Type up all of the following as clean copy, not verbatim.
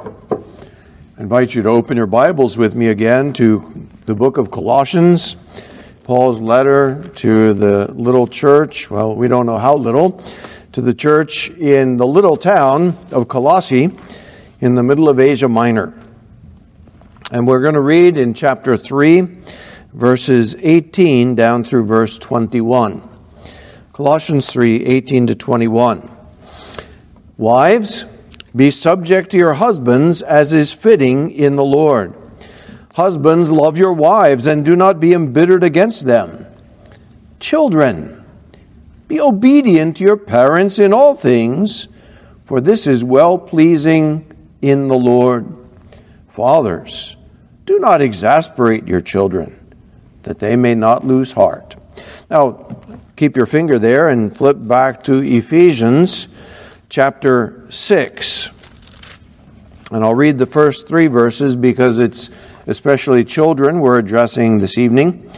I invite you to open your Bibles with me again to the book of Colossians, Paul's letter to the little church, well, we don't know how little, to the church in the little town of Colossae in the middle of Asia Minor. And we're going to read in chapter 3, verses 18 down through verse 21. Colossians 3, 18 to 21. Wives, be subject to your husbands as is fitting in the Lord. Husbands, love your wives and do not be embittered against them. Children, be obedient to your parents in all things, for this is well-pleasing in the Lord. Fathers, do not exasperate your children, that they may not lose heart. Now, keep your finger there and flip back to Ephesians chapter 6. And I'll read the first three verses because it's especially children we're addressing this evening.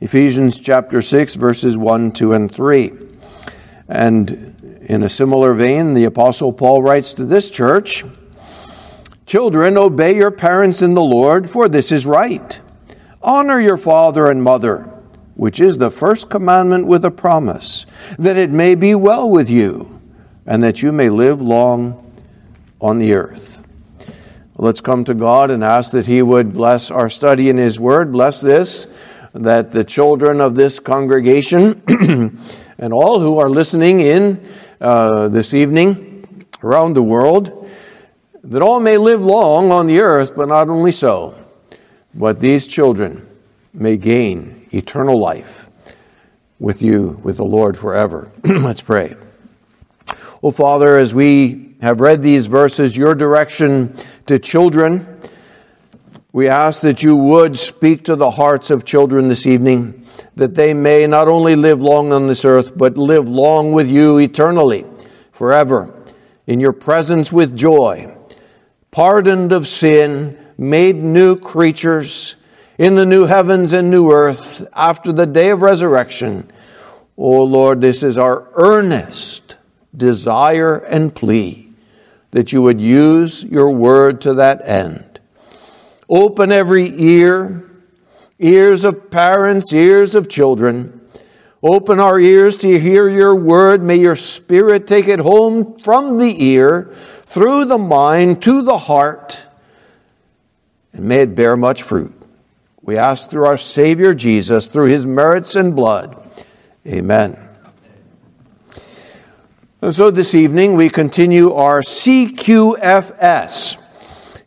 Ephesians chapter 6, verses 1, 2, and 3. And in a similar vein, the Apostle Paul writes to this church, "Children, obey your parents in the Lord, for this is right. Honor your father and mother, which is the first commandment with a promise, that it may be well with you, and that you may live long on the earth." Let's come to God and ask that He would bless our study in His Word. Bless this, that the children of this congregation and all who are listening in this evening around the world, that all may live long on the earth, but not only so, but these children may gain eternal life with you, with the Lord forever. Let's pray. Oh, Father, as we have read these verses, your direction to children, we ask that you would speak to the hearts of children this evening, that they may not only live long on this earth, but live long with you eternally, forever, in your presence with joy, pardoned of sin, made new creatures in the new heavens and new earth after the day of resurrection. Oh, Lord, this is our earnest desire and plea that you would use your word to that end. Open every ear, ears of parents, ears of children. Open our ears to hear your word. May your Spirit take it home from the ear, through the mind, to the heart, and may it bear much fruit. We ask through our Savior Jesus, through his merits and blood. Amen. And so this evening we continue our CQFS,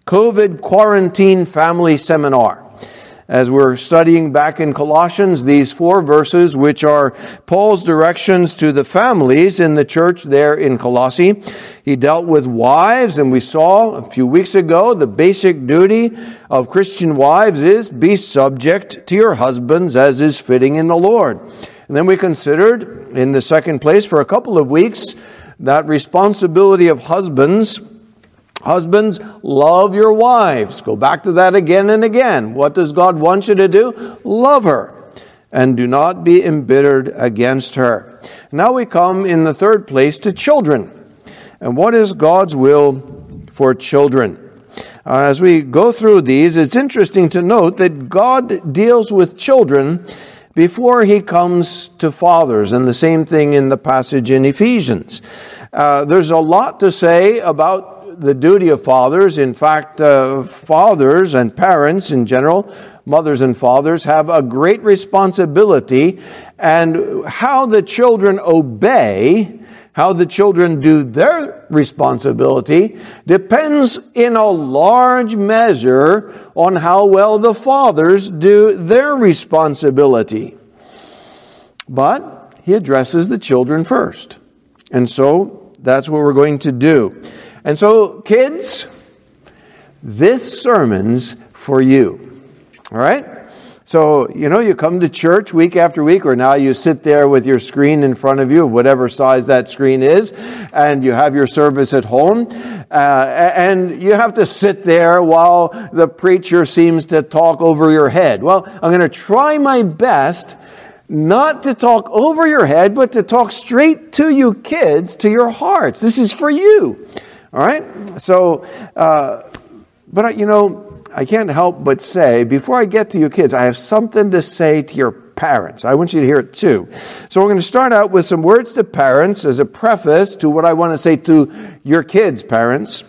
COVID Quarantine Family Seminar, as we're studying back in Colossians these four verses, which are Paul's directions to the families in the church there in Colossae. He dealt with wives, and we saw a few weeks ago the basic duty of Christian wives is be subject to your husbands as is fitting in the Lord. And then we considered, in the second place for a couple of weeks, that responsibility of husbands. Husbands, love your wives. Go back to that again and again. What does God want you to do? Love her. And do not be embittered against her. Now we come in the third place to children. And what is God's will for children? As we go through these, it's interesting to note that God deals with children before he comes to fathers, and the same thing in the passage in Ephesians. There's a lot to say about the duty of fathers. In fact, fathers and parents in general, mothers and fathers, have a great responsibility, and how the children obey, how the children do their responsibility, depends in a large measure on how well the fathers do their responsibility. But he addresses the children first. And so that's what we're going to do. And so, kids, this sermon's for you. All right? So, you know, you come to church week after week, or now you sit there with your screen in front of you, whatever size that screen is, and you have your service at home, and you have to sit there while the preacher seems to talk over your head. Well, I'm going to try my best not to talk over your head, but to talk straight to you kids, to your hearts. This is for you. All right? So, but you know, I can't help but say, before I get to you kids, I have something to say to your parents. I want you to hear it too. So we're going to start out with some words to parents as a preface to what I want to say to your kids, parents.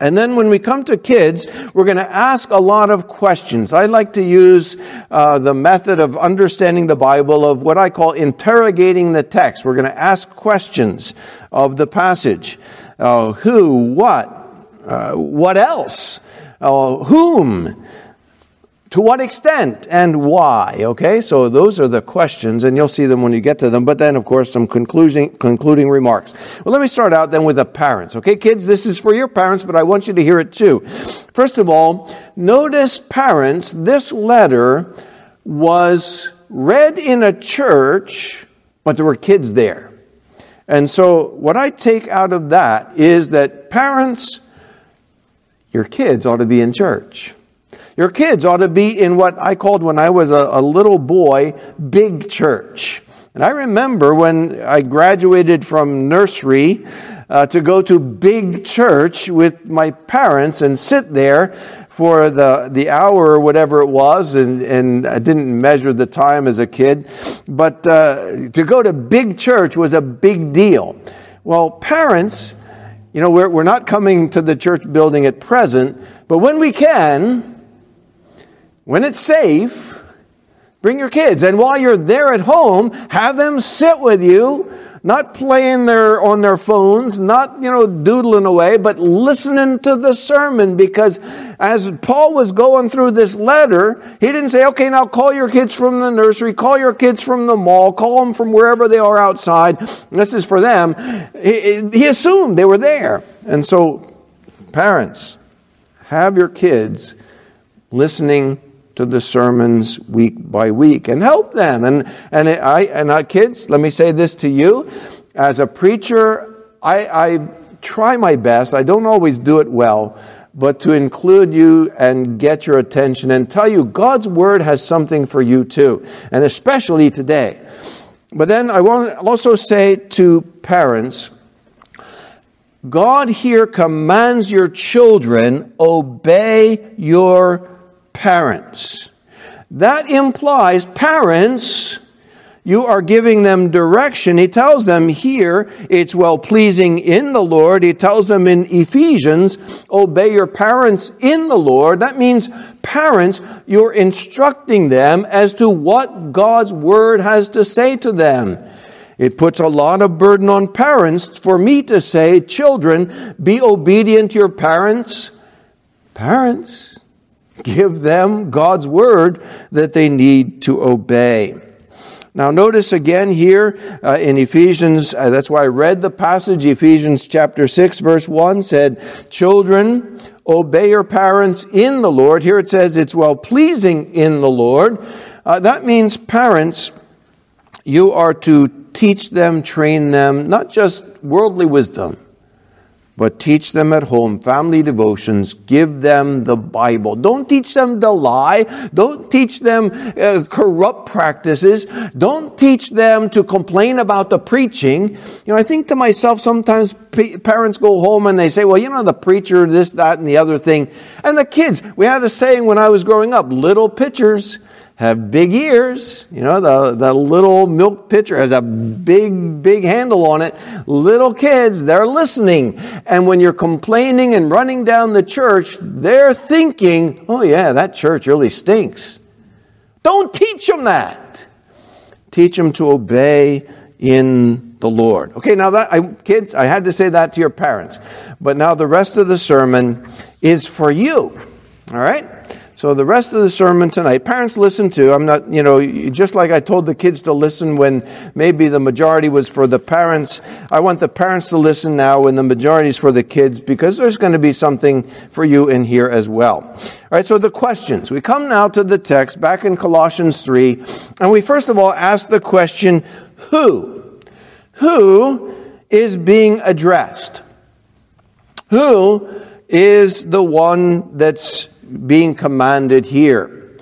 And then when we come to kids, we're going to ask a lot of questions. I like to use the method of understanding the Bible of what I call interrogating the text. We're going to ask questions of the passage. Who, what else, whom, to what extent, and why. Okay, so those are the questions, and you'll see them when you get to them. But then, of course, some concluding remarks. Well, let me start out then with the parents. Okay, kids, this is for your parents, but I want you to hear it too. First of all, notice, parents, this letter was read in a church, but there were kids there. And so what I take out of that is that parents, your kids ought to be in church. Your kids ought to be in what I called when I was a little boy, big church. And I remember when I graduated from nursery to go to big church with my parents and sit there for the hour or whatever it was, and I didn't measure the time as a kid, but to go to big church was a big deal. Well, parents, you know, we're not coming to the church building at present, but when we can, when it's safe, bring your kids. And while you're there at home, have them sit with you, not playing on their phones, not, you know, doodling away, but listening to the sermon. Because as Paul was going through this letter, he didn't say, okay, now call your kids from the nursery, call your kids from the mall, call them from wherever they are outside. This is for them. He assumed they were there. And so, parents, have your kids listening to the sermons week by week, and help them. And kids, let me say this to you. As a preacher, I try my best. I don't always do it well, but to include you and get your attention and tell you God's word has something for you too, and especially today. But then I want to also say to parents, God here commands your children, obey your parents. That implies, parents, you are giving them direction. He tells them here, it's well-pleasing in the Lord. He tells them in Ephesians, obey your parents in the Lord. That means, parents, you're instructing them as to what God's word has to say to them. It puts a lot of burden on parents for me to say, children, be obedient to your parents. Parents, give them God's word that they need to obey. Now notice again here in Ephesians, that's why I read the passage, Ephesians chapter 6 verse 1 said, children, obey your parents in the Lord. Here it says it's well-pleasing in the Lord. That means, parents, you are to teach them, train them, not just worldly wisdom, but teach them at home, family devotions, give them the Bible. Don't teach them to lie. Don't teach them corrupt practices. Don't teach them to complain about the preaching. You know, I think to myself sometimes parents go home and they say, well, you know, the preacher, this, that, and the other thing. And the kids, we had a saying when I was growing up, little pitchers have big ears. You know, the little milk pitcher has a big, big handle on it. Little kids, they're listening. And when you're complaining and running down the church, they're thinking, oh yeah, that church really stinks. Don't teach them that. Teach them to obey in the Lord. Okay, now that, kids, I had to say that to your parents. But now the rest of the sermon is for you. All right? So the rest of the sermon tonight, parents, listen to, I'm not, you know, just like I told the kids to listen when maybe the majority was for the parents, I want the parents to listen now when the majority is for the kids, because there's going to be something for you in here as well. All right, so the questions. We come now to the text back in Colossians 3, and we first of all ask the question, who? Who is being addressed? Who is the one that's being commanded here?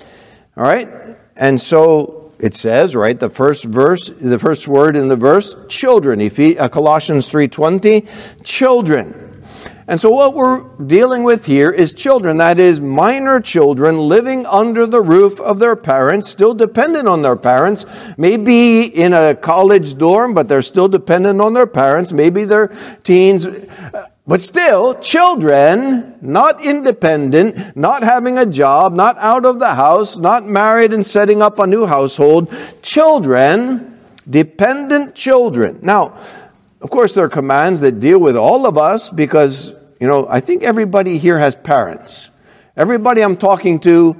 All right? And so it says, right, the first word in the verse, children. Colossians 3:20, children. And so what we're dealing with here is children, that is, minor children living under the roof of their parents, still dependent on their parents, maybe in a college dorm, but they're still dependent on their parents, maybe they're teens, but still children, not independent, not having a job, not out of the house, not married and setting up a new household, children, dependent children. Now, of course, there are commands that deal with all of us because, you know, I think everybody here has parents. Everybody I'm talking to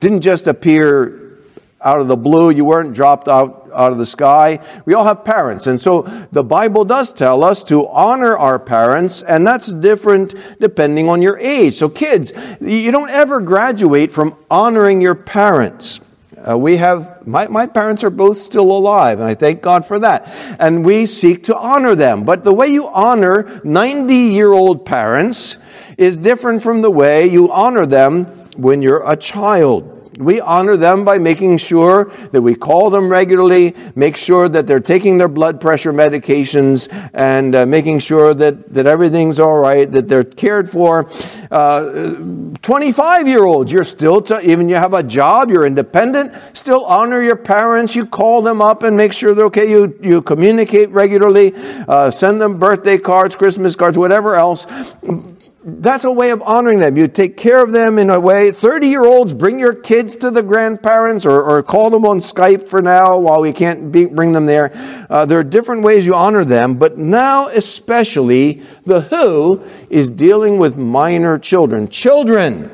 didn't just appear out of the blue. You weren't dropped out of the sky. We all have parents. And so the Bible does tell us to honor our parents, and that's different depending on your age. So kids, you don't ever graduate from honoring your parents. We have, my parents are both still alive, and I thank God for that. And we seek to honor them. But the way you honor 90-year-old parents is different from the way you honor them when you're a child. We honor them by making sure that we call them regularly, make sure that they're taking their blood pressure medications, and making sure that everything's all right, that they're cared for. 25-year-olds, you're still, even you have a job, you're independent, still honor your parents. You call them up and make sure they're okay. You communicate regularly, send them birthday cards, Christmas cards, whatever else. That's a way of honoring them. You take care of them in a way. 30-year-olds, bring your kids to the grandparents or call them on Skype for now while we can't bring them there. There are different ways you honor them, but now especially the WHO is dealing with minor children. Children!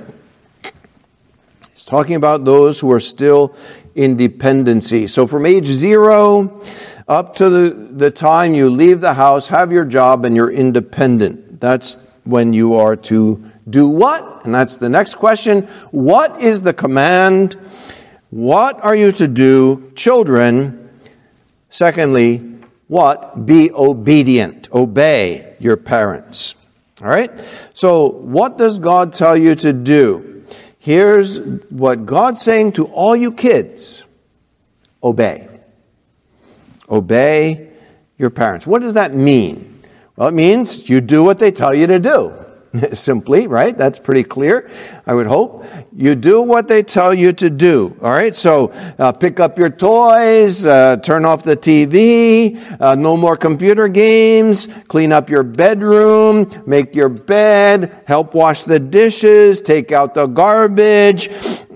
It's talking about those who are still in dependency. So from age 0 up to the time you leave the house, have your job, and you're independent. That's when you are to do what? And that's the next question. What is the command? What are you to do? Children, secondly, what? Be obedient. Obey your parents. All right? So what does God tell you to do? Here's what God's saying to all you kids. Obey. Obey your parents. What does that mean? Well, it means you do what they tell you to do, simply, right? That's pretty clear, I would hope. You do what they tell you to do, all right? So pick up your toys, turn off the TV, no more computer games, clean up your bedroom, make your bed, help wash the dishes, take out the garbage.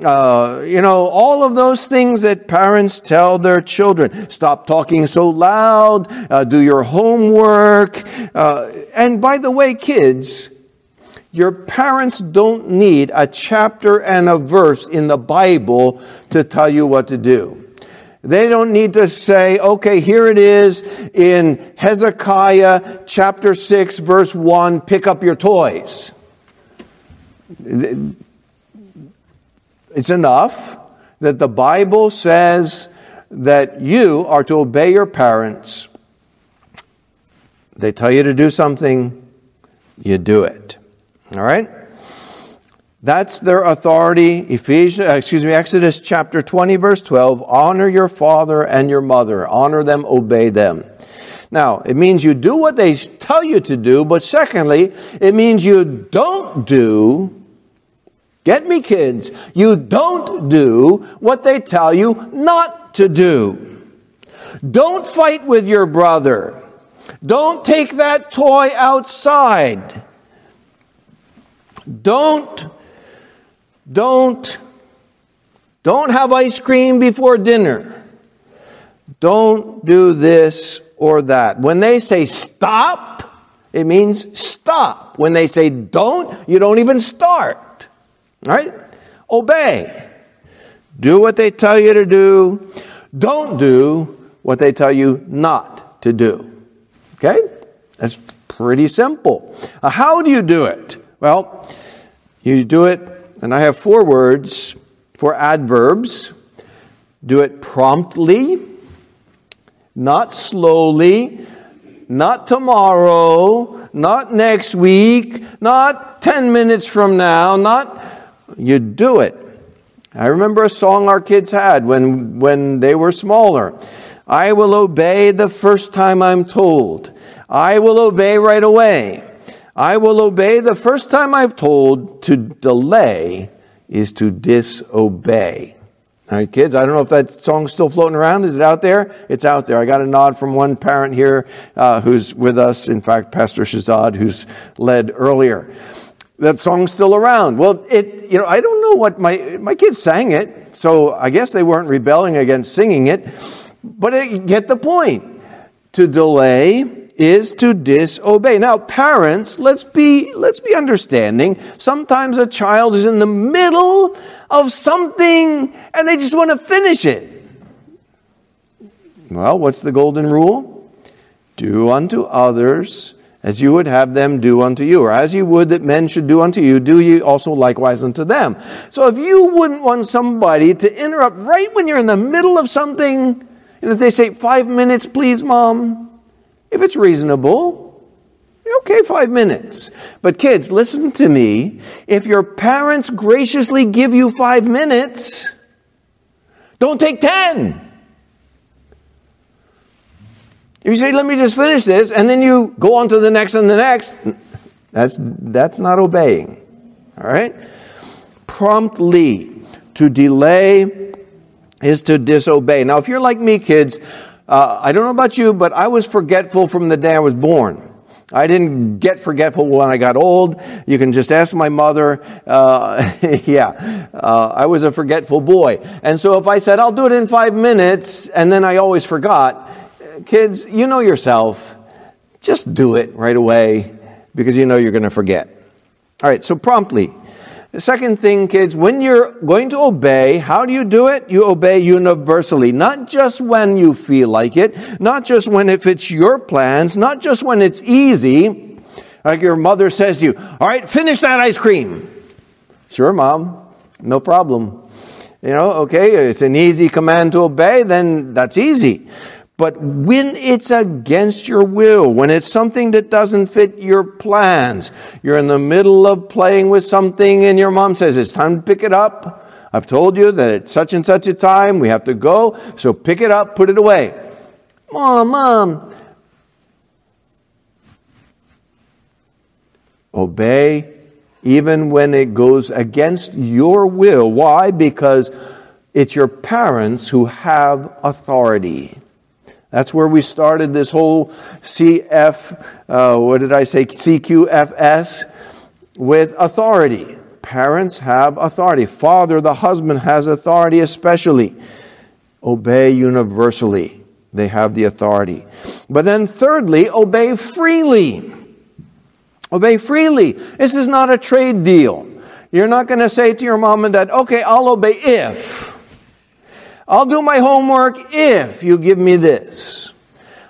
All of those things that parents tell their children. Stop talking so loud, do your homework. And by the way, kids, your parents don't need a chapter and a verse in the Bible to tell you what to do. They don't need to say, okay, here it is in Hezekiah chapter 6, verse 1, pick up your toys. It's enough that the Bible says that you are to obey your parents. They tell you to do something, you do it. All right? That's their authority. Exodus chapter 20, verse 12. Honor your father and your mother. Honor them, obey them. Now, it means you do what they tell you to do, but secondly, it means you don't do. Get me, kids. You don't do what they tell you not to do. Don't fight with your brother. Don't take that toy outside. Don't have ice cream before dinner. Don't do this or that. When they say stop, it means stop. When they say don't, you don't even start. All right? Obey. Do what they tell you to do. Don't do what they tell you not to do. Okay? That's pretty simple. How do you do it? Well, you do it, and I have 4 words for adverbs. Do it promptly, not slowly, not tomorrow, not next week, not 10 minutes from now, not... You do it. I remember a song our kids had when they were smaller. I will obey the first time I'm told. I will obey right away. I will obey the first time I've told. To delay is to disobey. All right, kids, I don't know if that song's still floating around. Is it out there? It's out there. I got a nod from one parent here who's with us. In fact, Pastor Shazad, who's led earlier. That song's still around. Well, I don't know what my kids sang it, so I guess they weren't rebelling against singing it, but get the point. To delay is to disobey. Now, parents, let's be understanding. Sometimes a child is in the middle of something and they just want to finish it. Well, what's the golden rule? Do unto others as you would have them do unto you, or as you would that men should do unto you, do ye also likewise unto them. So if you wouldn't want somebody to interrupt right when you're in the middle of something, and if they say, 5 minutes, please, Mom, if it's reasonable, okay, 5 minutes. But kids, listen to me. If your parents graciously give you 5 minutes, don't take 10. If you say, let me just finish this, and then you go on to the next and the next, that's not obeying. All right? Promptly, to delay is to disobey. Now, if you're like me, kids, I don't know about you, but I was forgetful from the day I was born. I didn't get forgetful when I got old. You can just ask my mother. I was a forgetful boy. And so if I said, I'll do it in 5 minutes, and then I always forgot, kids, you know yourself. Just do it right away because you know you're going to forget. All right, so promptly. The second thing, kids, when you're going to obey, how do you do it? You obey universally, not just when you feel like it, not just when it fits your plans, not just when it's easy. Like your mother says to you, all right, finish that ice cream. Sure, Mom, no problem. Okay, it's an easy command to obey, then that's easy. But when it's against your will, when it's something that doesn't fit your plans, you're in the middle of playing with something and your mom says, it's time to pick it up. I've told you that at such and such a time we have to go, so pick it up, put it away. Mom. Obey even when it goes against your will. Why? Because it's your parents who have authority. That's where we started this whole CQFS with authority. Parents have authority. Father, the husband, has authority especially. Obey universally. They have the authority. But then thirdly, obey freely. Obey freely. This is not a trade deal. You're not going to say to your mom and dad, okay, I'll obey if. I'll do my homework if you give me this.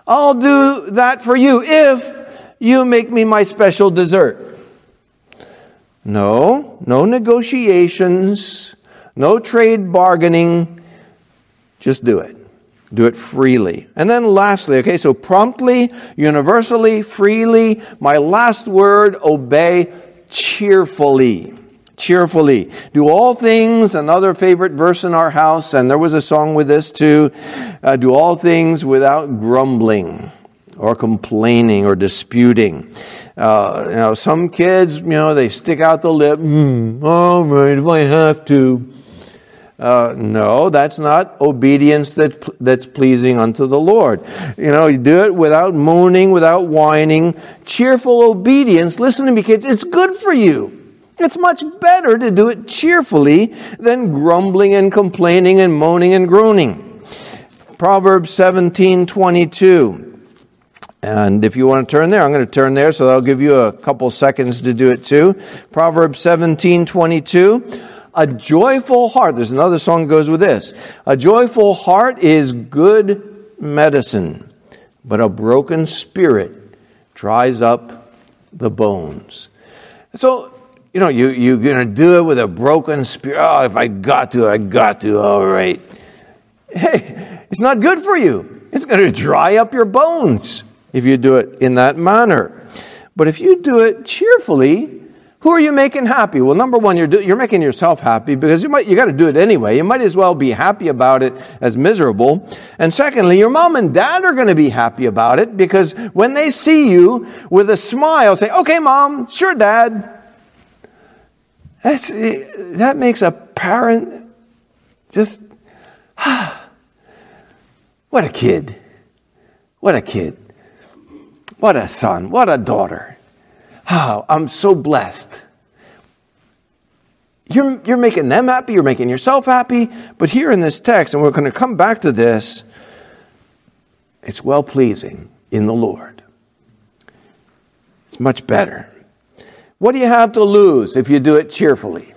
I'll do that for you if you make me my special dessert. No negotiations, no trade bargaining. Just do it. Do it freely. And then lastly, okay, so promptly, universally, freely. My last word, obey cheerfully. Cheerfully. Do all things, another favorite verse in our house, and there was a song with this too, do all things without grumbling or complaining or disputing. Now some kids, they stick out the lip, all right, if I have to. No, that's not obedience that's pleasing unto the Lord. You do it without moaning, without whining. Cheerful obedience, listen to me kids, it's good for you. It's much better to do it cheerfully than grumbling and complaining and moaning and groaning. Proverbs 17:22. And if you want to turn there, I'm going to turn there, so that'll give you a couple seconds to do it too. Proverbs 17:22. A joyful heart, there's another song that goes with this. A joyful heart is good medicine, but a broken spirit dries up the bones. So, you're going to do it with a broken spirit. Oh, if I got to. All right. Hey, it's not good for you. It's going to dry up your bones if you do it in that manner. But if you do it cheerfully, Who are you making happy? Well, number one, you're making yourself happy because you got to do it anyway. You might as well be happy about it as miserable. And secondly, your mom and dad are going to be happy about it because when they see you with a smile, say, okay, Mom, sure, Dad. That makes a parent just, what a kid. What a kid. What a son. What a daughter. Oh, I'm so blessed. You're making them happy. You're making yourself happy. But here in this text, and we're going to come back to this, it's well-pleasing in the Lord. It's much better. What do you have to lose if you do it cheerfully?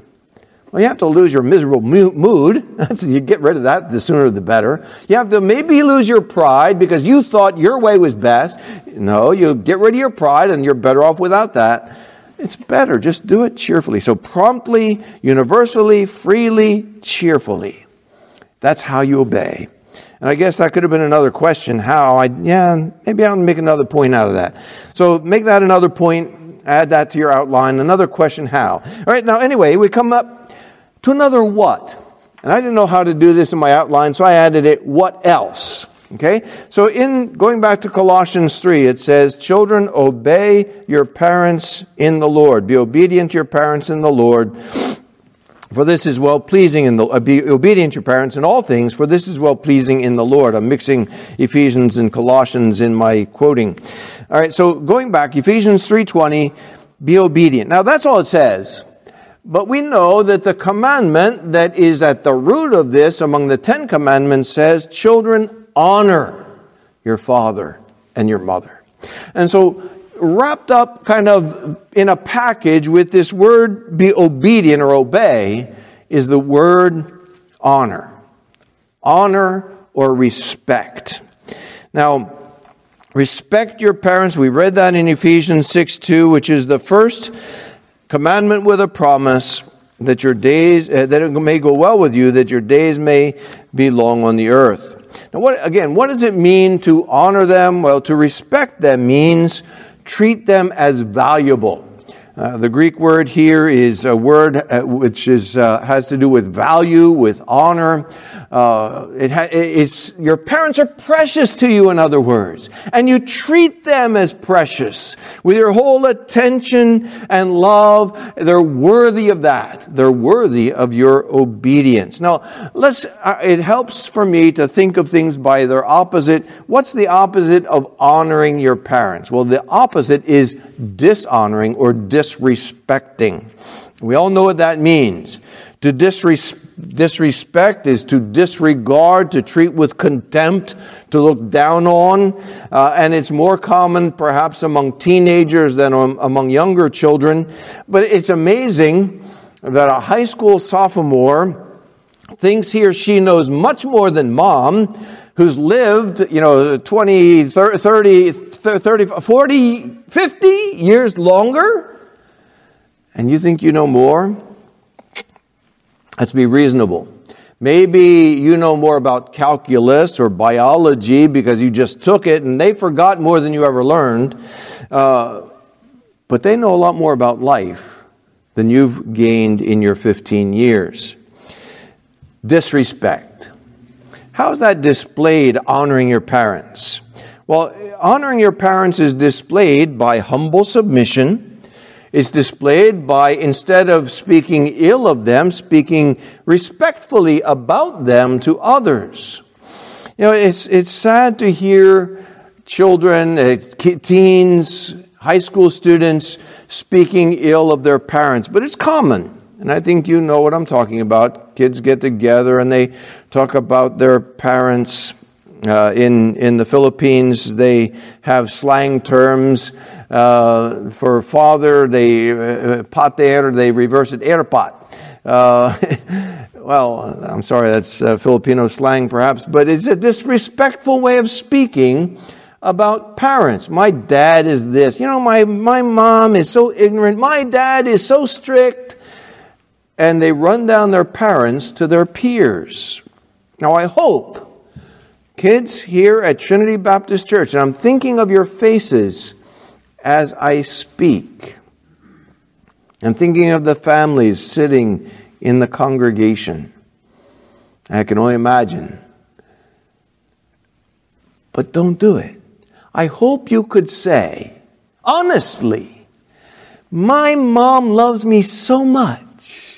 Well, you have to lose your miserable mood. You get rid of that, the sooner the better. You have to maybe lose your pride because you thought your way was best. No, you get rid of your pride and you're better off without that. It's better. Just do it cheerfully. So promptly, universally, freely, cheerfully. That's how you obey. And I guess that could have been another question. Maybe I'll make another point out of that. So make that another point. Add that to your outline. Another question, how? All right, now anyway, we come up to another what. And I didn't know how to do this in my outline, so I added it, what else? Okay? So in going back to Colossians 3, it says, children, obey your parents in the Lord. Be obedient to your parents in the Lord, for this is well-pleasing in the be obedient to your parents in all things, for this is well-pleasing in the Lord. I'm mixing Ephesians and Colossians in my quoting. All right, so going back, Ephesians 3:20, be obedient. Now that's all it says. But we know that the commandment that is at the root of this among the 10 commandments says, children, honor your father and your mother. And so wrapped up kind of in a package with this word, be obedient or obey, is the word honor. Honor or respect. Now, respect your parents. We read that in Ephesians 6:2, which is the first commandment with a promise that your days, that it may go well with you, that your days may be long on the earth. Now, what does it mean to honor them? Well, to respect them means treat them as valuable. The Greek word here is a word which is has to do with value, with honor. It's your parents are precious to you, in other words, and you treat them as precious with your whole attention and love. They're worthy of that. They're worthy of your obedience. Now, it helps for me to think of things by their opposite. What's the opposite of honoring your parents? Well, the opposite is dishonoring or disrespecting. We all know what that means. To disrespect is to disregard, to treat with contempt, to look down on. And it's more common perhaps among teenagers than among younger children. But it's amazing that a high school sophomore thinks he or she knows much more than mom, who's lived, 20, 30, 40, 50 years longer. And you think you know more? Let's be reasonable. Maybe you know more about calculus or biology because you just took it and they forgot more than you ever learned. But they know a lot more about life than you've gained in your 15 years. Disrespect. How is that displayed, honoring your parents? Well, honoring your parents is displayed by humble submission. It's displayed by, instead of speaking ill of them, speaking respectfully about them to others. It's sad to hear children, teens, high school students speaking ill of their parents, but it's common. And I think you know what I'm talking about. Kids get together and they talk about their parents. In the Philippines, they have slang terms. For father, they pater, they reverse it, erpat. Well, I'm sorry, that's Filipino slang perhaps, but it's a disrespectful way of speaking about parents. My dad is this. My mom is so ignorant. My dad is so strict. And they run down their parents to their peers. Now, I hope kids here at Trinity Baptist Church, and I'm thinking of your faces as I speak. I'm thinking of the families sitting in the congregation. I can only imagine. But don't do it. I hope you could say, honestly, my mom loves me so much.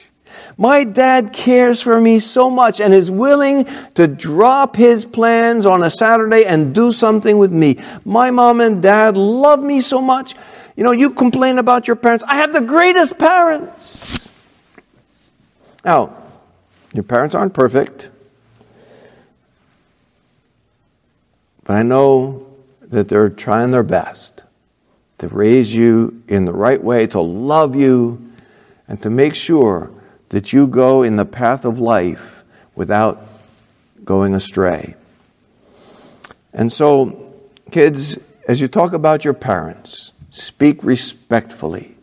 My dad cares for me so much and is willing to drop his plans on a Saturday and do something with me. My mom and dad love me so much. You know, you complain about your parents. I have the greatest parents. Now, your parents aren't perfect. But I know that they're trying their best to raise you in the right way, to love you, and to make sure that you go in the path of life without going astray. And so, kids, as you talk about your parents, speak respectfully.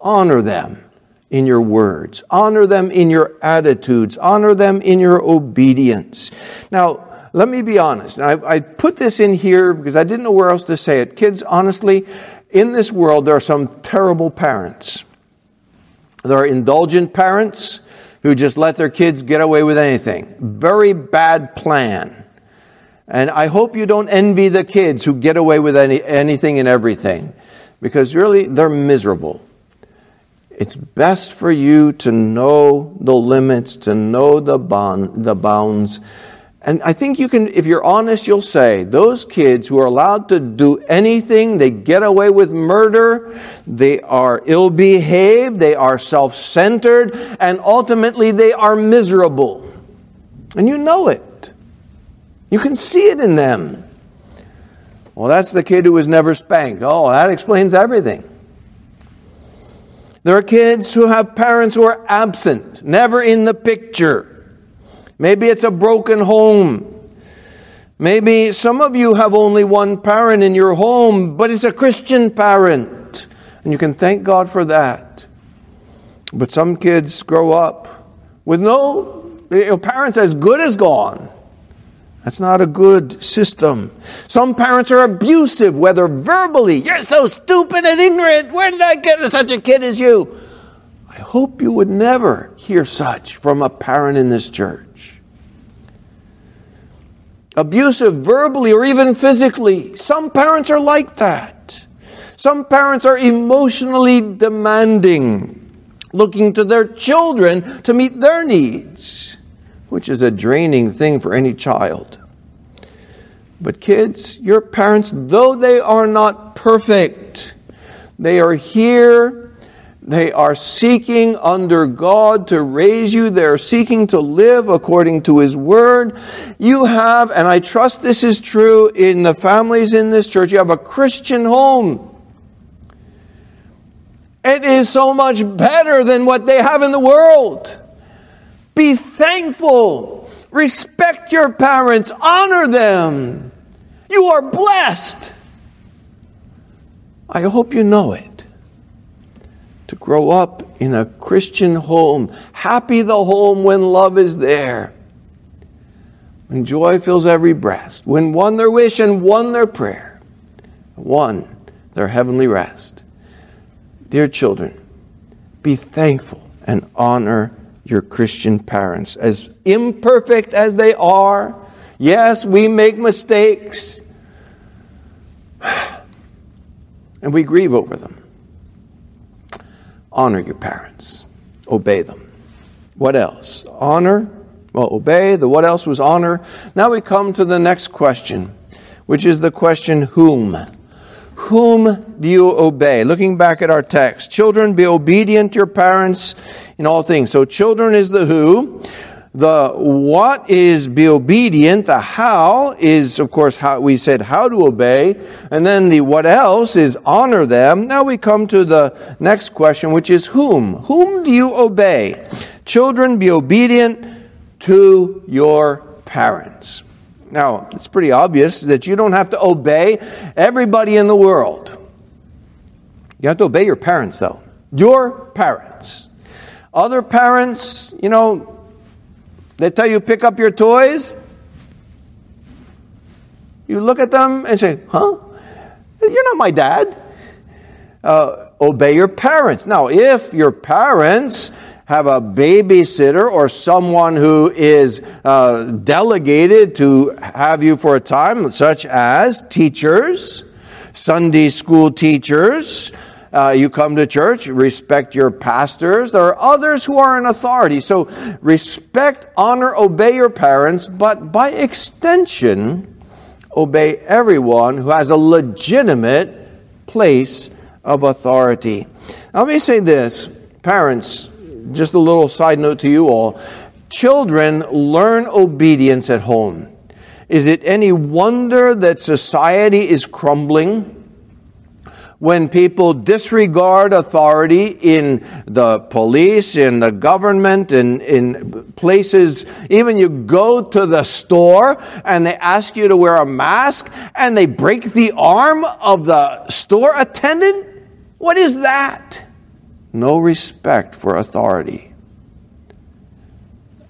Honor them in your words. Honor them in your attitudes. Honor them in your obedience. Now, let me be honest. I put this in here because I didn't know where else to say it. Kids, honestly, in this world, there are some terrible parents. There are indulgent parents who just let their kids get away with anything. Very bad plan. And I hope you don't envy the kids who get away with anything and everything. Because really, they're miserable. It's best for you to know the limits, to know the bounds. And I think you can, if you're honest, you'll say, those kids who are allowed to do anything, they get away with murder, they are ill-behaved, they are self-centered, and ultimately they are miserable. And you know it. You can see it in them. Well, that's the kid who was never spanked. Oh, that explains everything. There are kids who have parents who are absent, never in the picture. Maybe it's a broken home. Maybe some of you have only one parent in your home, but it's a Christian parent. And you can thank God for that. But some kids grow up with your parents as good as gone. That's not a good system. Some parents are abusive, whether verbally, you're so stupid and ignorant, where did I get such a kid as you? I hope you would never hear such from a parent in this church. Abusive verbally or even physically. Some parents are like that. Some parents are emotionally demanding, looking to their children to meet their needs, which is a draining thing for any child. But kids, your parents, though they are not perfect, they are here, they are seeking under God to raise you, they are seeking to live according to His Word. You have, and I trust this is true in the families in this church, you have a Christian home. It is so much better than what they have in the world. Be thankful. Respect your parents. Honor them. You are blessed. I hope you know it. To grow up in a Christian home. Happy the home when love is there. When joy fills every breast. When one their wish and one their prayer. One their heavenly rest. Dear children, be thankful and honor your Christian parents, as imperfect as they are. Yes, we make mistakes. And we grieve over them. Honor your parents. Obey them. What else? Honor. Well, obey. The what else was honor. Now we come to the next question, which is the question, whom? Whom do you obey? Looking back at our text, children, be obedient to your parents in all things. So children is the who. The what is be obedient. The how is, of course, how we said how to obey. And then the what else is honor them. Now we come to the next question, which is whom? Whom do you obey? Children, be obedient to your parents. Now, it's pretty obvious that you don't have to obey everybody in the world. You have to obey your parents, though. Your parents. Other parents, you know, they tell you pick up your toys. You look at them and say, huh? You're not my dad. obey your parents. Now, if your parents have a babysitter or someone who is delegated to have you for a time, such as teachers, Sunday school teachers, you come to church, respect your pastors. There are others who are in authority. So respect, honor, obey your parents, but by extension, obey everyone who has a legitimate place of authority. Now, let me say this, parents, just a little side note to you all. Children learn obedience at home. Is it any wonder that society is crumbling when people disregard authority in the police, in the government, in places? Even you go to the store and they ask you to wear a mask and they break the arm of the store attendant? What is that? No respect for authority.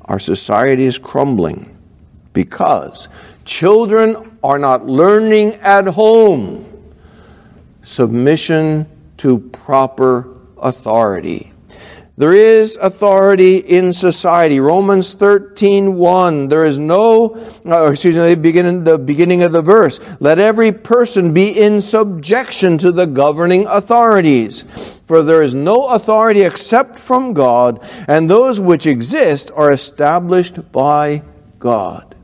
Our society is crumbling because children are not learning at home submission to proper authority. There is authority in society. Romans 13:1. There is the beginning of the verse. Let every person be in subjection to the governing authorities. For there is no authority except from God, and those which exist are established by God.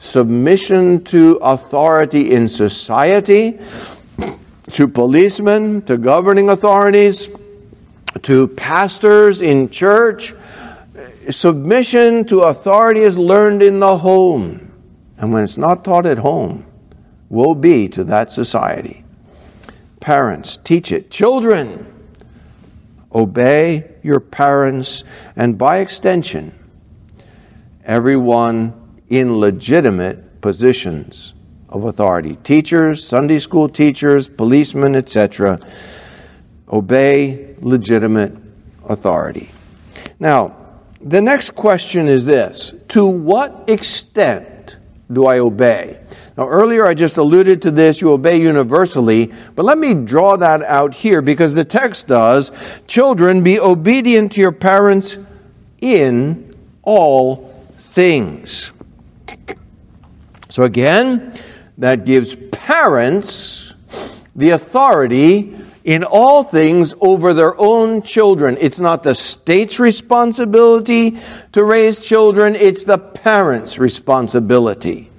Submission to authority in society, to policemen, to governing authorities, to pastors in church. Submission to authority is learned in the home. And when it's not taught at home, woe be to that society. Parents, teach it. Children, obey your parents and by extension, everyone in legitimate positions of authority. Teachers, Sunday school teachers, policemen, etc. Obey legitimate authority. Now, the next question is this. To what extent do I obey? Now, earlier I just alluded to this, you obey universally, but let me draw that out here because the text does. Children, be obedient to your parents in all things. So again, that gives parents the authority in all things over their own children. It's not the state's responsibility to raise children. It's the parents' responsibility.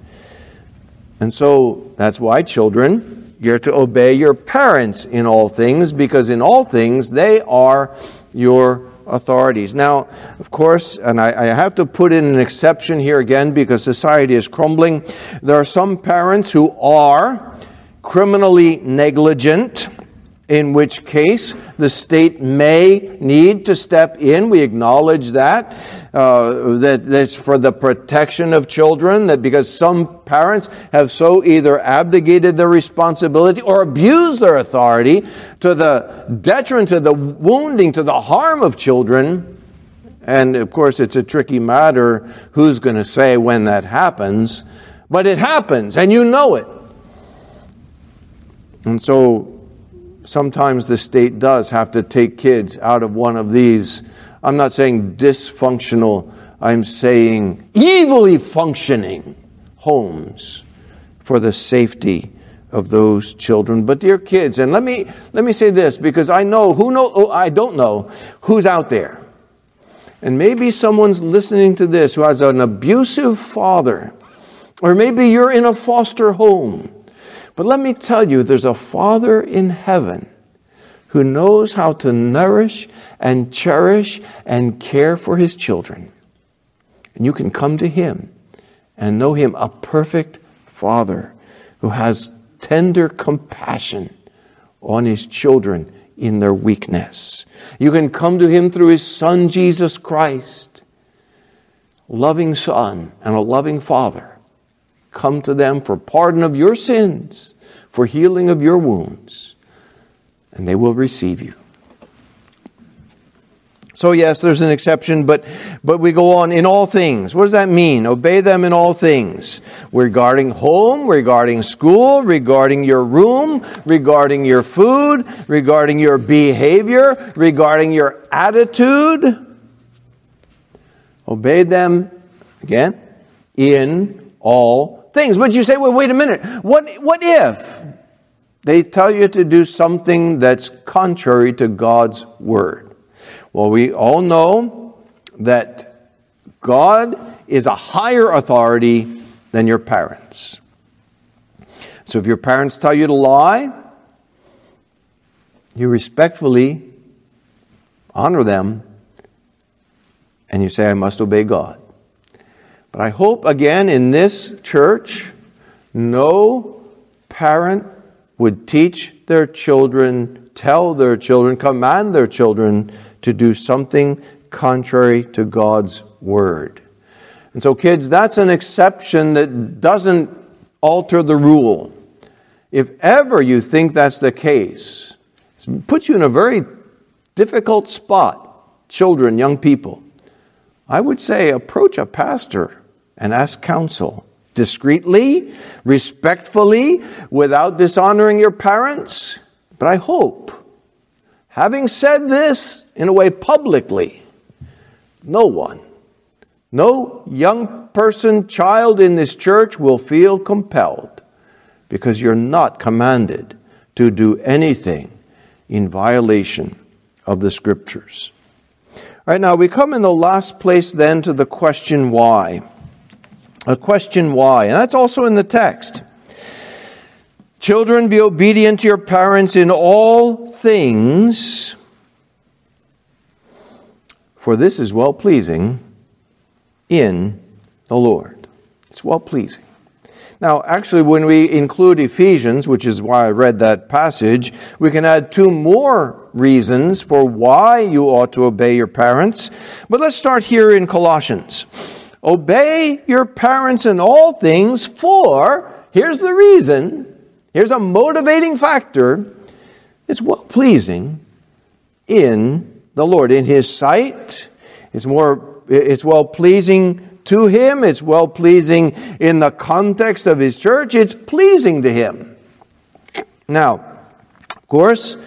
And so that's why, children, you're to obey your parents in all things, because in all things they are your authorities. Now, of course, and I have to put in an exception here again because society is crumbling. There are some parents who are criminally negligent, in which case the state may need to step in. We acknowledge that that's for the protection of children, that because some parents have so either abdicated their responsibility or abused their authority to the detriment, to the wounding, to the harm of children. And of course, it's a tricky matter who's going to say when that happens, but it happens and you know it. And so sometimes the state does have to take kids out of one of these. I'm not saying dysfunctional. I'm saying evilly functioning homes for the safety of those children. But dear kids, and let me say this, because I don't know who's out there. And maybe someone's listening to this who has an abusive father, or maybe you're in a foster home. But let me tell you, there's a Father in heaven who knows how to nourish and cherish and care for his children. And you can come to him and know him, a perfect Father who has tender compassion on his children in their weakness. You can come to him through his Son, Jesus Christ, loving Son and a loving Father. Come to them for pardon of your sins, for healing of your wounds, and they will receive you. So yes, there's an exception, but we go on in all things. What does that mean? Obey them in all things. Regarding home, regarding school, regarding your room, regarding your food, regarding your behavior, regarding your attitude. Obey them, again, in all things. But you say, well, wait a minute. What if they tell you to do something that's contrary to God's word? Well, we all know that God is a higher authority than your parents. So if your parents tell you to lie, you respectfully honor them and you say, I must obey God. But I hope, again, in this church, no parent would teach their children, tell their children, command their children to do something contrary to God's word. And so, kids, that's an exception that doesn't alter the rule. If ever you think that's the case, it puts you in a very difficult spot, children, young people. I would say approach a pastor and ask counsel discreetly, respectfully, without dishonoring your parents. But I hope, having said this, in a way, publicly, no young person, child in this church will feel compelled, because you're not commanded to do anything in violation of the Scriptures. All right, now we come in the last place then to the question why. A question why, and that's also in the text. Children, be obedient to your parents in all things, for this is well-pleasing in the Lord. It's well-pleasing. Now, actually, when we include Ephesians, which is why I read that passage, we can add two more reasons for why you ought to obey your parents. But let's start here in Colossians. Obey your parents in all things, for, here's the reason, here's a motivating factor, it's well-pleasing in the Lord. In His sight, it's well-pleasing to Him. It's well-pleasing in the context of His church. It's pleasing to Him. Now, of course,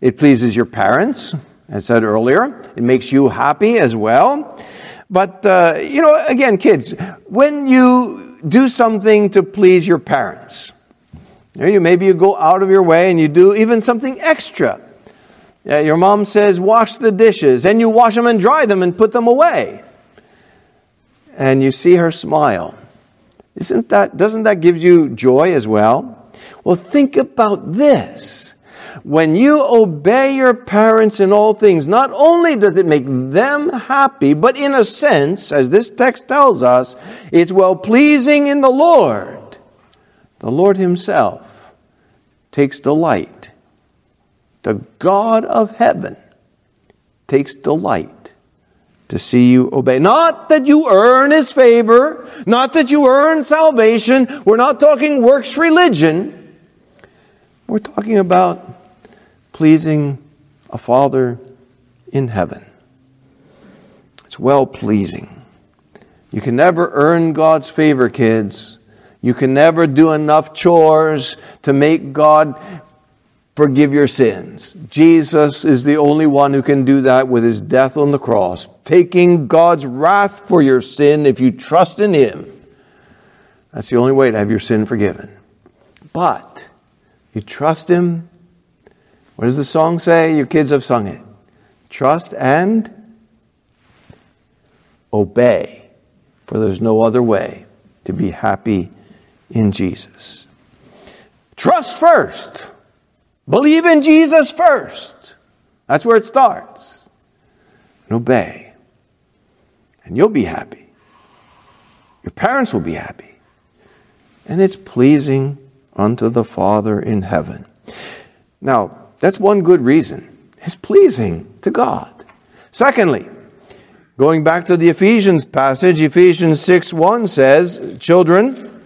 it pleases your parents, as said earlier. It makes you happy as well. But, again, kids, when you do something to please your parents, maybe you go out of your way and you do even something extra. Yeah, your mom says, wash the dishes, and you wash them and dry them and put them away. And you see her smile. Doesn't that give you joy as well? Well, think about this. When you obey your parents in all things, not only does it make them happy, but in a sense, as this text tells us, it's well-pleasing in the Lord. The Lord Himself takes delight. The God of heaven takes delight to see you obey. Not that you earn His favor, not that you earn salvation. We're not talking works religion. We're talking about pleasing a Father in heaven. It's well-pleasing. You can never earn God's favor, kids. You can never do enough chores to make God forgive your sins. Jesus is the only one who can do that with His death on the cross, taking God's wrath for your sin if you trust in Him. That's the only way to have your sin forgiven. But you trust Him. What does the song say? Your kids have sung it. Trust and obey, for there's no other way to be happy in Jesus. Trust first. Believe in Jesus first. That's where it starts. And obey. And you'll be happy. Your parents will be happy. And it's pleasing unto the Father in heaven. Now, that's one good reason. It's pleasing to God. Secondly, going back to the Ephesians passage, Ephesians 6:1 says, children,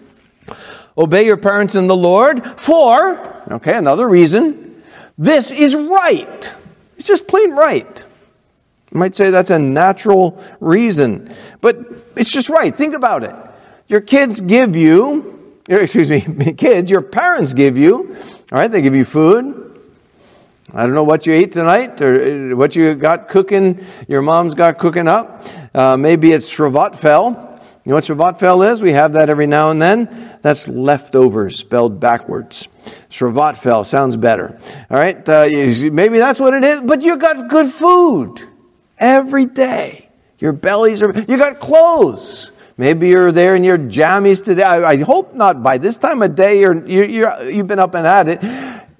obey your parents in the Lord, for... Okay, another reason. This is right. It's just plain right. You might say that's a natural reason, but it's just right. Think about it. Your parents give you, all right, they give you food. I don't know what you ate tonight or what you got cooking, your mom's got cooking up. Maybe it's Shravatfel. You know what Shravatfel is? We have that every now and then. That's leftovers spelled backwards. Shravatfel sounds better. All right, maybe that's what it is, but you got good food every day. Your bellies are, you got clothes. Maybe you're there in your jammies today. I hope not by this time of day you've been up and at it.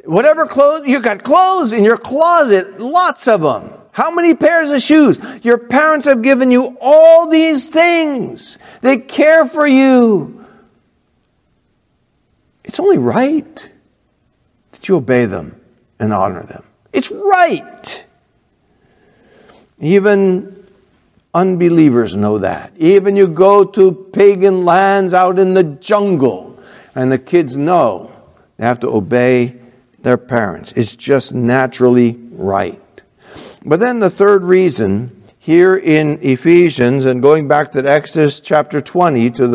Whatever clothes, you got clothes in your closet, lots of them. How many pairs of shoes? Your parents have given you all these things. They care for you. It's only right that you obey them and honor them. It's right. Even unbelievers know that. Even you go to pagan lands out in the jungle, and the kids know they have to obey their parents. It's just naturally right. But then the third reason here in Ephesians, and going back to Exodus chapter 20 to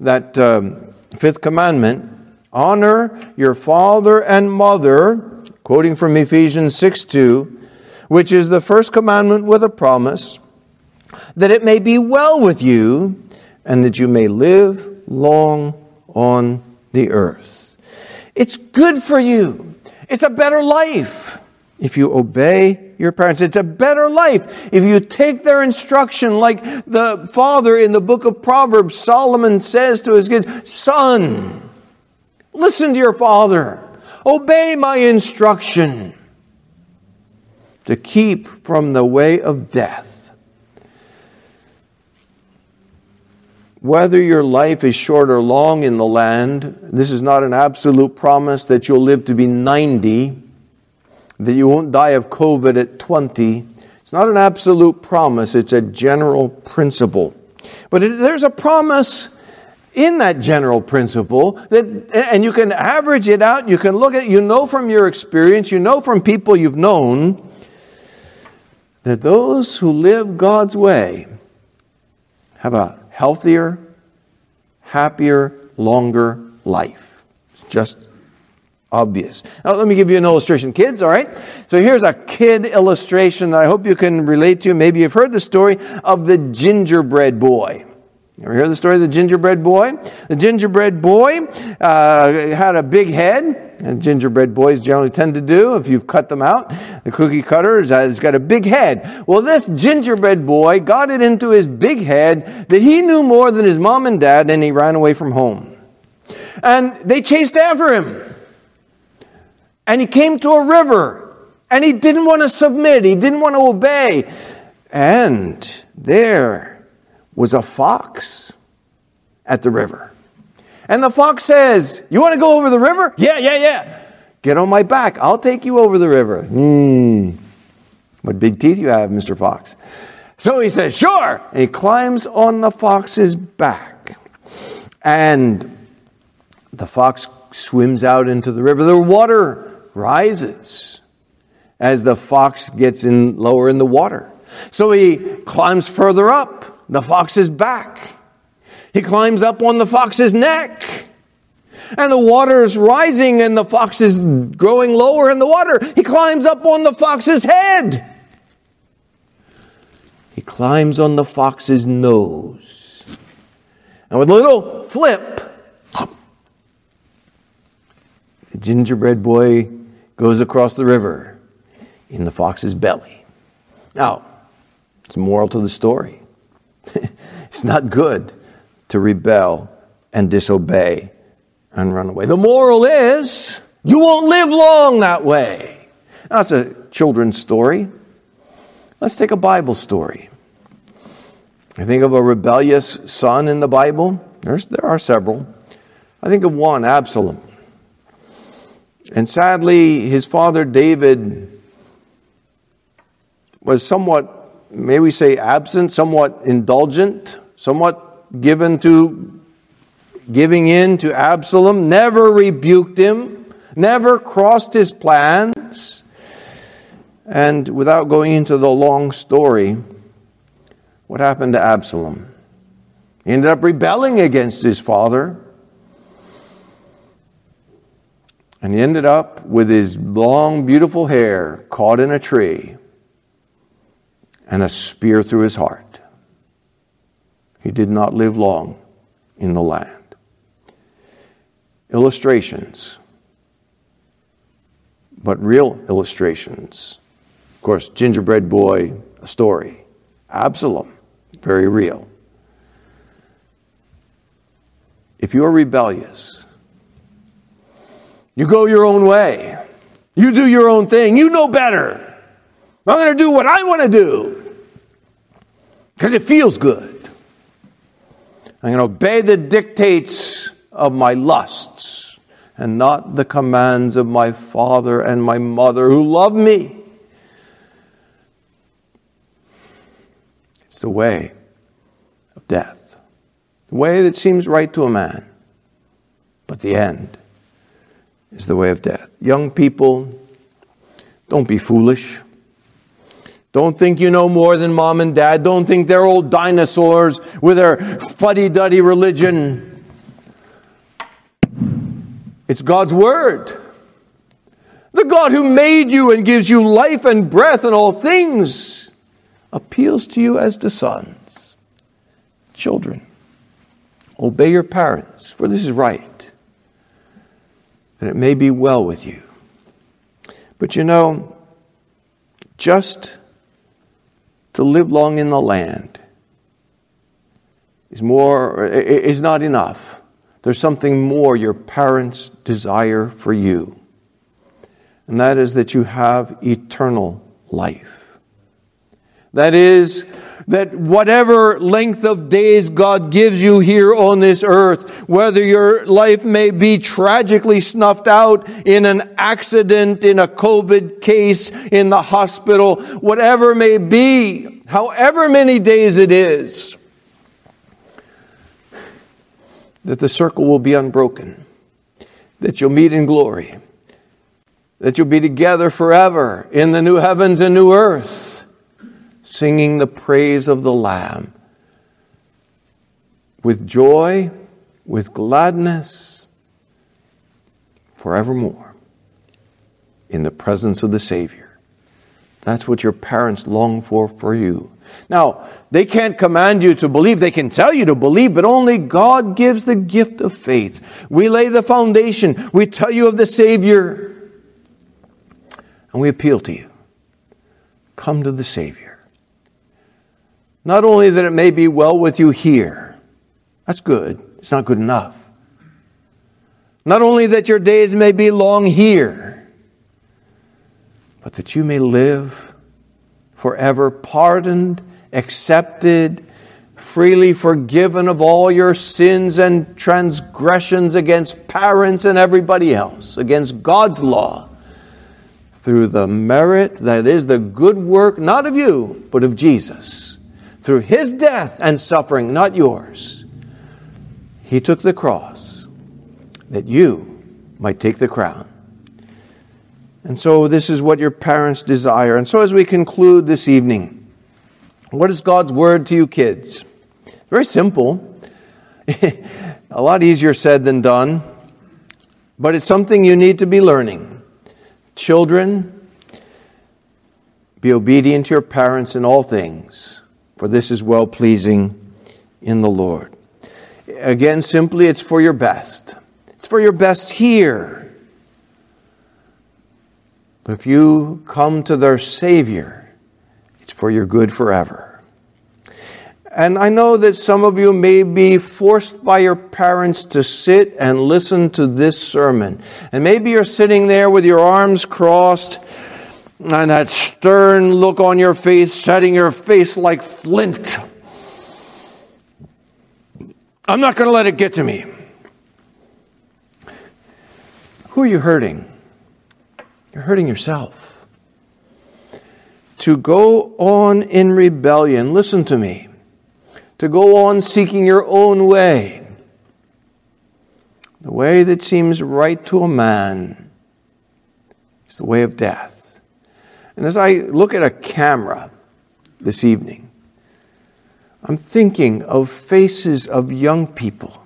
that fifth commandment, honor your father and mother, quoting from Ephesians 6:2, which is the first commandment with a promise, that it may be well with you and that you may live long on the earth. It's good for you. It's a better life if you obey your parents. It's a better life if you take their instruction, like the father in the book of Proverbs, Solomon says to his kids, "Son, listen to your father. Obey my instruction to keep from the way of death." Whether your life is short or long in the land, this is not an absolute promise that you'll live to be 90, that you won't die of COVID at 20. It's not an absolute promise. It's a general principle. But there's a promise in that general principle that, and you can average it out. You can look at it. You know from your experience, you know from people you've known, that those who live God's way have a healthier, happier, longer life. It's just obvious. Now, let me give you an illustration, kids, all right? So here's a kid illustration that I hope you can relate to. Maybe you've heard the story of the gingerbread boy. You ever hear the story of the gingerbread boy? The gingerbread boy had a big head, and gingerbread boys generally tend to do if you've cut them out. The cookie cutter has got a big head. Well, this gingerbread boy got it into his big head that he knew more than his mom and dad, and he ran away from home. And they chased after him. And he came to a river, and he didn't want to submit. He didn't want to obey. And there was a fox at the river. And the fox says, "You want to go over the river?" Yeah. "Get on my back. I'll take you over the river." What big teeth you have, Mr. Fox. So he says, "Sure." And he climbs on the fox's back. And the fox swims out into the river. The water rises as the fox gets in lower in the water. So he climbs further up the fox's back. He climbs up on the fox's neck. And the water is rising and the fox is growing lower in the water. He climbs up on the fox's head. He climbs on the fox's nose. And with a little flip, the gingerbread boy goes across the river in the fox's belly. Now, it's moral to the story. It's not good to rebel and disobey and run away. The moral is you won't live long that way. Now, that's a children's story. Let's take a Bible story. I think of a rebellious son in the Bible. There are several. I think of one, Absalom. And sadly, his father David was somewhat, may we say absent, somewhat indulgent, somewhat giving in to Absalom, never rebuked him, never crossed his plans. And without going into the long story, what happened to Absalom? He ended up rebelling against his father. And he ended up with his long, beautiful hair caught in a tree and a spear through his heart. He did not live long in the land. Illustrations, but real illustrations. Of course, Gingerbread Boy, a story. Absalom, very real. If you're rebellious, you go your own way. You do your own thing. You know better. I'm going to do what I want to do because it feels good. I'm going to obey the dictates of my lusts and not the commands of my father and my mother who love me. It's the way of death. The way that seems right to a man, but the end is the way of death. Young people, don't be foolish. Don't think you know more than mom and dad. Don't think they're old dinosaurs with their fuddy-duddy religion. It's God's word. The God who made you and gives you life and breath and all things appeals to you as to sons. Children, obey your parents, for this is right, and it may be well with you. But you know, just to live long in the land is not enough. There's something more your parents desire for you, and that is that you have eternal life. That is, that whatever length of days God gives you here on this earth, whether your life may be tragically snuffed out in an accident, in a COVID case, in the hospital, whatever may be, however many days it is, that the circle will be unbroken, that you'll meet in glory, that you'll be together forever in the new heavens and new earth, singing the praise of the Lamb with joy, with gladness, forevermore in the presence of the Savior. That's what your parents long for you. Now, they can't command you to believe. They can tell you to believe, but only God gives the gift of faith. We lay the foundation. We tell you of the Savior, and we appeal to you. Come to the Savior. Not only that it may be well with you here. That's good. It's not good enough. Not only that your days may be long here, but that you may live forever, pardoned, accepted, freely forgiven of all your sins and transgressions against parents and everybody else, against God's law, through the merit, that is, the good work, not of you, but of Jesus. Through his death and suffering, not yours, he took the cross that you might take the crown. And so this is what your parents desire. And so as we conclude this evening, what is God's word to you kids? Very simple. A lot easier said than done. But it's something you need to be learning. Children, be obedient to your parents in all things, for this is well-pleasing in the Lord. Again, simply, it's for your best. It's for your best here. But if you come to their Savior, it's for your good forever. And I know that some of you may be forced by your parents to sit and listen to this sermon. And maybe you're sitting there with your arms crossed, and that stern look on your face, setting your face like flint. I'm not going to let it get to me. Who are you hurting? You're hurting yourself. To go on in rebellion, listen to me, to go on seeking your own way, the way that seems right to a man, is the way of death. And as I look at a camera this evening, I'm thinking of faces of young people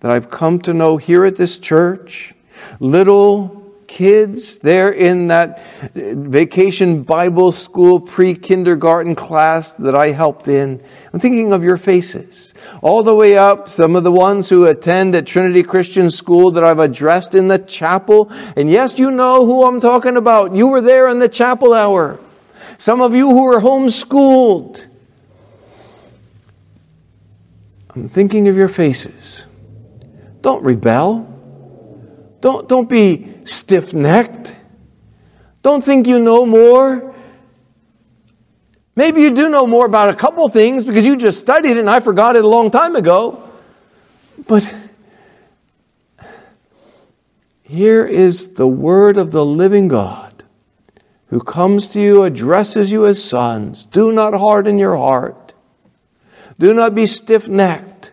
that I've come to know here at this church, little kids there in that vacation Bible school pre-kindergarten class that I helped in. I'm thinking of your faces. All the way up, some of the ones who attend at Trinity Christian School that I've addressed in the chapel. And yes, you know who I'm talking about. You were there in the chapel hour. Some of you who are homeschooled. I'm thinking of your faces. Don't rebel. Don't be stiff-necked. Don't think you know more. Maybe you do know more about a couple things because you just studied it and I forgot it a long time ago. But here is the word of the living God who comes to you, addresses you as sons. Do not harden your heart. Do not be stiff-necked.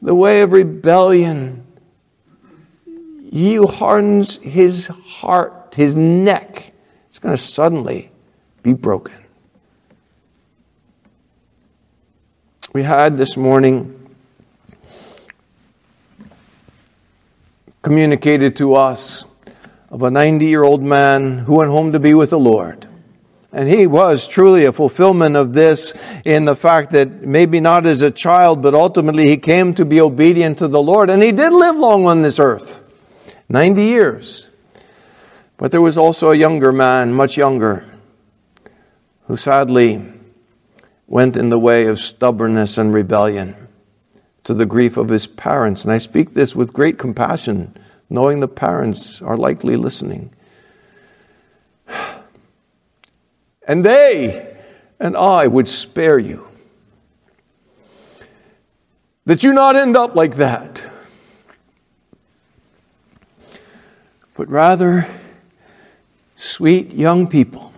The way of rebellion. He who hardens his heart, his neck, it's going to suddenly be broken. We had this morning communicated to us of a 90-year-old man who went home to be with the Lord. And he was truly a fulfillment of this in the fact that maybe not as a child, but ultimately he came to be obedient to the Lord. And he did live long on this earth, 90 years. But there was also a younger man, much younger, who sadly went in the way of stubbornness and rebellion to the grief of his parents. And I speak this with great compassion, knowing the parents are likely listening. And they and I would spare you, that you not end up like that, but rather sweet young people,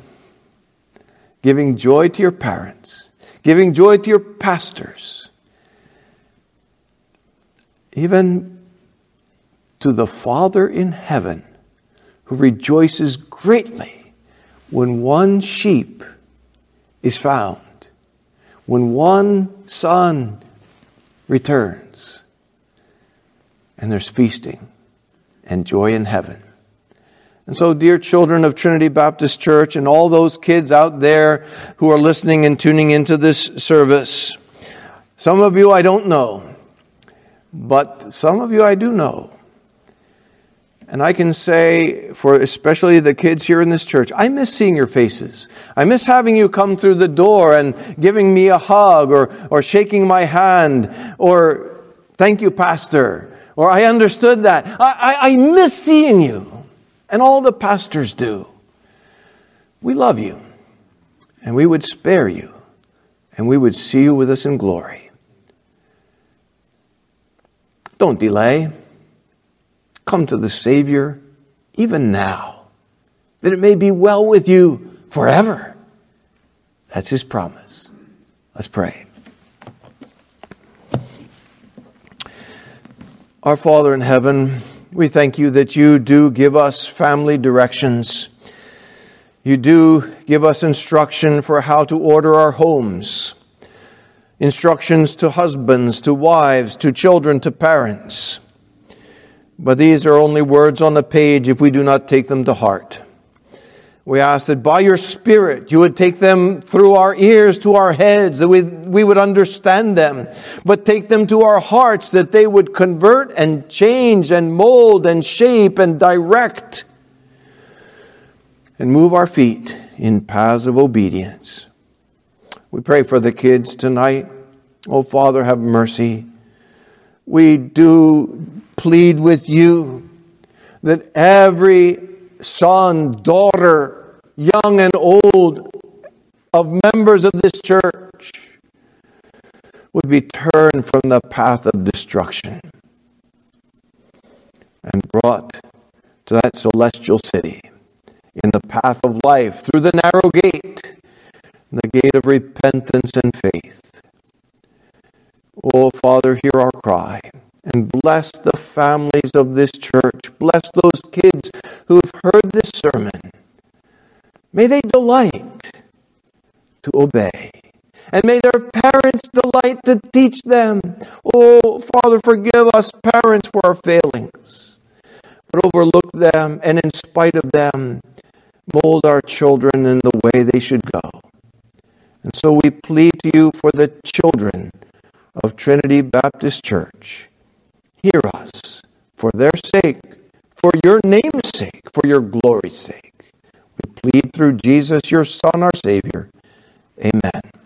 giving joy to your parents, giving joy to your pastors, even to the Father in heaven, who rejoices greatly when one sheep is found, when one son returns, and there's feasting and joy in heaven. And so, dear children of Trinity Baptist Church and all those kids out there who are listening and tuning into this service, some of you I don't know, but some of you I do know. And I can say, for especially the kids here in this church, I miss seeing your faces. I miss having you come through the door and giving me a hug or shaking my hand or thank you, Pastor, or I understood that. I miss seeing you, and all the pastors do. We love you, and we would spare you, and we would see you with us in glory. Don't delay. Come to the Savior even now, that it may be well with you forever. That's His promise. Let's pray. Our Father in heaven, we thank you that you do give us family directions. You do give us instruction for how to order our homes. Instructions to husbands, to wives, to children, to parents. But these are only words on the page if we do not take them to heart. We ask that by your Spirit you would take them through our ears to our heads, that we would understand them, but take them to our hearts, that they would convert and change and mold and shape and direct and move our feet in paths of obedience. We pray for the kids tonight. Oh, Father, have mercy. We do plead with you that every son, daughter, young and old, of members of this church would be turned from the path of destruction and brought to that celestial city in the path of life through the narrow gate, the gate of repentance and faith. Oh, Father, hear our cry. And bless the families of this church. Bless those kids who have heard this sermon. May they delight to obey. And may their parents delight to teach them. Oh, Father, forgive us parents for our failings. But overlook them, and in spite of them, mold our children in the way they should go. And so we plead to you for the children of Trinity Baptist Church. Hear us for their sake, for your name's sake, for your glory's sake. We plead through Jesus, your Son, our Savior. Amen.